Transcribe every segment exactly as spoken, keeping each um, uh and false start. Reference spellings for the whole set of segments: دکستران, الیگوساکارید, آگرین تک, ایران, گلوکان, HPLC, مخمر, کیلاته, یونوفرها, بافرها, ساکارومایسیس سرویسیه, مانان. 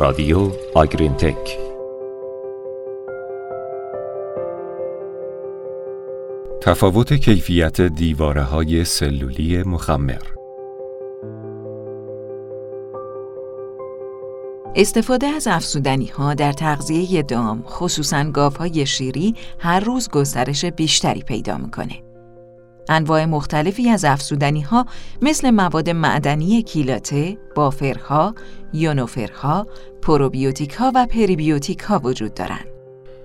رادیو آگرین تک. تفاوت کیفیت دیواره‌های سلولی مخمر. استفاده از افزودنی‌ها در تغذیه دام، خصوصاً گاوهای شیری، هر روز گسترش بیشتری پیدا می‌کنه. انواع مختلفی از افزودنی‌ها مثل مواد معدنی کیلاته، بافرها، یونوفرها، پروبیوتیک‌ها و پری بیوتیک‌ها وجود دارند.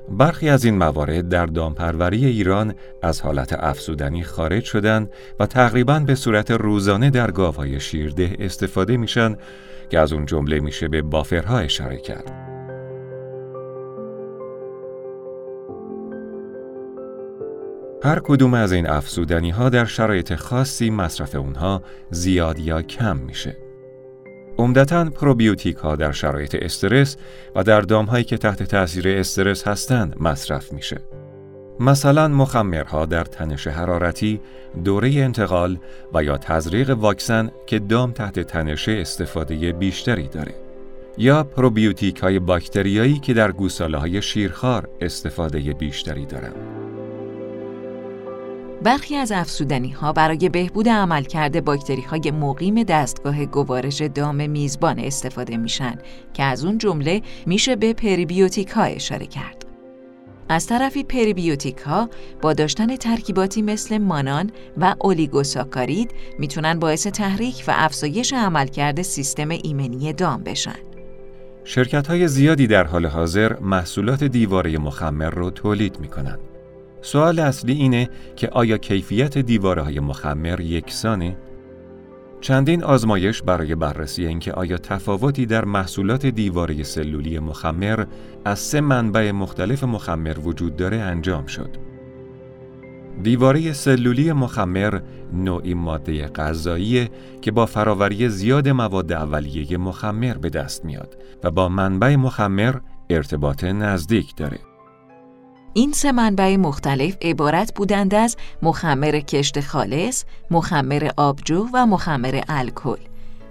برخی از این موارد در دامپروری ایران از حالت افزودنی خارج شدند و تقریباً به صورت روزانه در گاوهای شیرده استفاده میشن که از اون جمله میشه به بافرها اشاره کرد. هر کدوم از این افزودنی‌ها در شرایط خاصی مصرف اونها زیاد یا کم میشه. عمدتاً پروبیوتیک‌ها در شرایط استرس و در دام‌هایی که تحت تأثیر استرس هستند مصرف میشه. مثلا مخمرها در تنش حرارتی، دوره انتقال و یا تزریق واکسن که دام تحت تنش استفاده بیشتری داره، یا پروبیوتیک‌های باکتریایی که در گوساله‌های شیرخوار استفاده بیشتری دارن. برخی از افزودنی‌ها برای بهبود عملکرد باکتری‌های مقیم دستگاه گوارش دام میزبان استفاده میشن که از اون جمله میشه به پریبیوتیک‌ها اشاره کرد. از طرفی پری بیوتیک‌ها با داشتن ترکیباتی مثل مانان و الیگوساکارید میتونن باعث تحریک و افزایش عملکرد سیستم ایمنی دام بشن. شرکت‌های زیادی در حال حاضر محصولات دیواره مخمر رو تولید میکنن. سوال اصلی اینه که آیا کیفیت دیواره‌های مخمر یکسانه؟ چندین آزمایش برای بررسی اینکه آیا تفاوتی در محصولات دیواره سلولی مخمر از سه منبع مختلف مخمر وجود داره انجام شد. دیواره سلولی مخمر نوعی ماده غذاییه که با فراوری زیاد مواد اولیه مخمر به دست میاد و با منبع مخمر ارتباط نزدیک داره. این سه منبع مختلف عبارت بودند از مخمر کشت خالص، مخمر آبجو و مخمر الکل.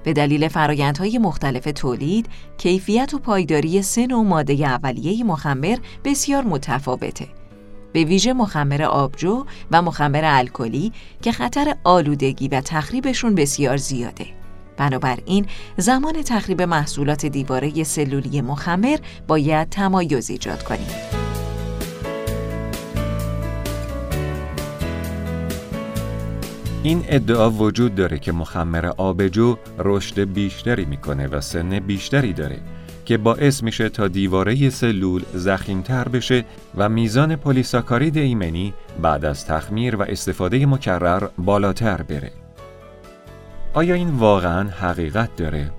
به دلیل فرآیندهای مختلف تولید، کیفیت و پایداری سه نوع ماده اولیه مخمر بسیار متفاوته. به ویژه مخمر آبجو و مخمر الکلی که خطر آلودگی و تخریبشون بسیار زیاده. بنابراین زمان تخریب محصولات دیواره سلولی مخمر باید تمایز ایجاد کنیم. این ادعا وجود داره که مخمر آبجو رشد بیشتری میکنه و سن بیشتری داره که باعث میشه تا دیواره سلول ضخیم‌تر بشه و میزان پلیساکارید ایمنی بعد از تخمیر و استفاده مکرر بالاتر بره. آیا این واقعاً حقیقت داره؟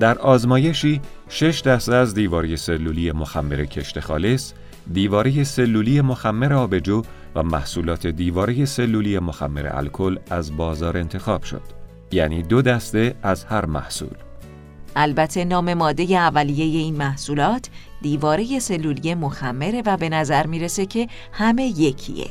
در آزمایشی شش درصد از دیواره سلولی مخمر کشت خالص، دیواره سلولی مخمر آبجو و محصولات دیواره سلولی مخمر الکل از بازار انتخاب شد، یعنی دو دسته از هر محصول. البته نام ماده اولیه این محصولات دیواره سلولی مخمره و به نظر میرسه که همه یکیه.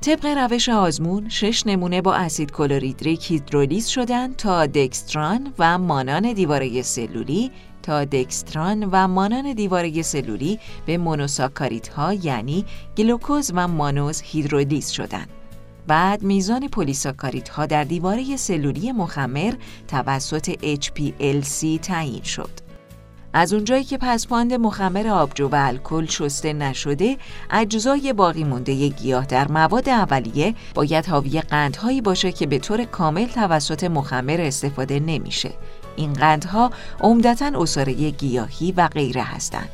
طبق روش آزمون، شش نمونه با اسید کلوریدریک هیدرولیز شدن تا دکستران و مانان دیواره سلولی تا دکستران و مانان دیواره سلولی به مونوساکاریدها یعنی گلوکوز و مانوز هیدرولیز شدند. بعد میزان پلیساکاریدها در دیواره سلولی مخمر توسط اچ پی ال سی تعیین شد. از اونجایی که پسپاند مخمر آبجو و الکل شسته نشده، اجزای باقی مونده گیاه در مواد اولیه باید حاوی قندهایی باشه که به طور کامل توسط مخمر استفاده نمیشه. این قندها عمدتاً عصاره گیاهی و غیره هستند.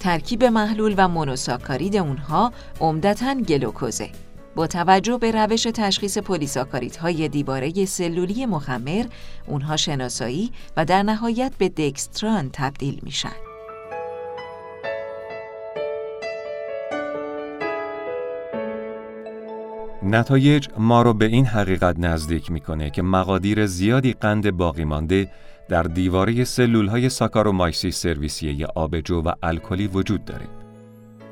ترکیب محلول و مونوساکارید اونها عمدتاً گلوکوزه. با توجه به روش تشخیص پلیساکاریدهای دیواره سلولی مخمر، اونها شناسایی و در نهایت به دکستران تبدیل میشن. نتایج ما رو به این حقیقت نزدیک میکنه که مقادیر زیادی قند باقی مانده در دیواره سلولهای ساکارومایسیس سرویسیه آبجو و الکلی وجود داره.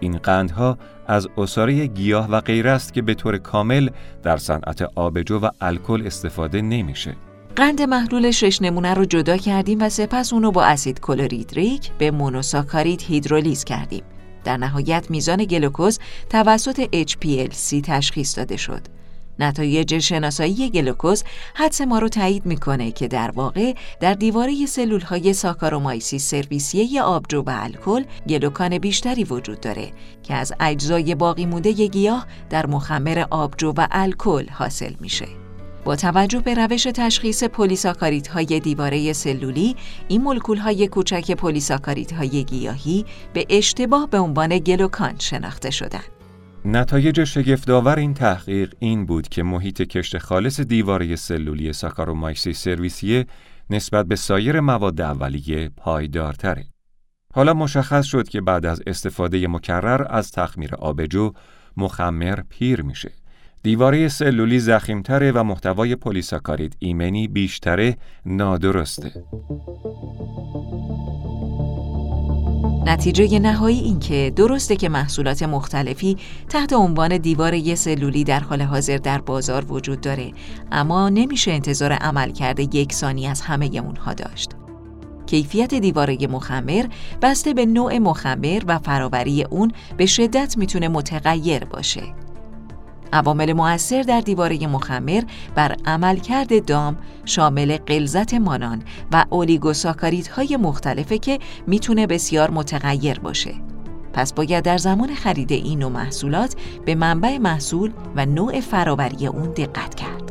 این قندها از عصاره گیاه و غیره است که به طور کامل در صنعت آبجو و الکل استفاده نمیشه. قند محلول شش نمونه رو جدا کردیم و سپس اونو با اسید کلوریدریک به مونوساکارید هیدرولیز کردیم. در نهایت میزان گلوکوز توسط اچ پی ال سی تشخیص داده شد. نتایج شناسایی گلوکوز حدس ما رو تایید میکنه که در واقع در دیواره سلولهای ساکارومایسیس سرویسیه آبجو و الکل گلوکان بیشتری وجود داره که از اجزای باقی مونده گیاه در مخمر آبجو و الکل حاصل میشه. با توجه به روش تشخیص پلیساکاریدهای دیواره سلولی، این مولکول‌های کوچک پلیساکاریدهای گیاهی به اشتباه به عنوان گلوکان شناخته شدند. نتایج شگفت‌آور این تحقیق این بود که محیط کشت خالص دیواره سلولی ساکارومایسیس سرویسیه نسبت به سایر مواد اولیه پایدارتره. حالا مشخص شد که بعد از استفاده مکرر از تخمیر آبجو، مخمر پیر میشه. دیواره سلولی ضخیم‌تره و محتوای پلیساکارید ایمنی بیشتره، نادرسته. نتیجه نهایی این که درسته که محصولات مختلفی تحت عنوان دیواره سلولی در حال حاضر در بازار وجود داره، اما نمیشه انتظار عملکرد یکسانی از همه اونها داشت. کیفیت دیواره مخمر بسته به نوع مخمر و فراوری اون به شدت میتونه متغیر باشه. عوامل مؤثر در دیواره مخمر بر عملکرد دام شامل غلظت مانان و الیگوساکاریدهای مختلفه که میتونه بسیار متغیر باشه. پس باید در زمان خرید این نوع محصولات به منبع محصول و نوع فراوری اون دقت کرد.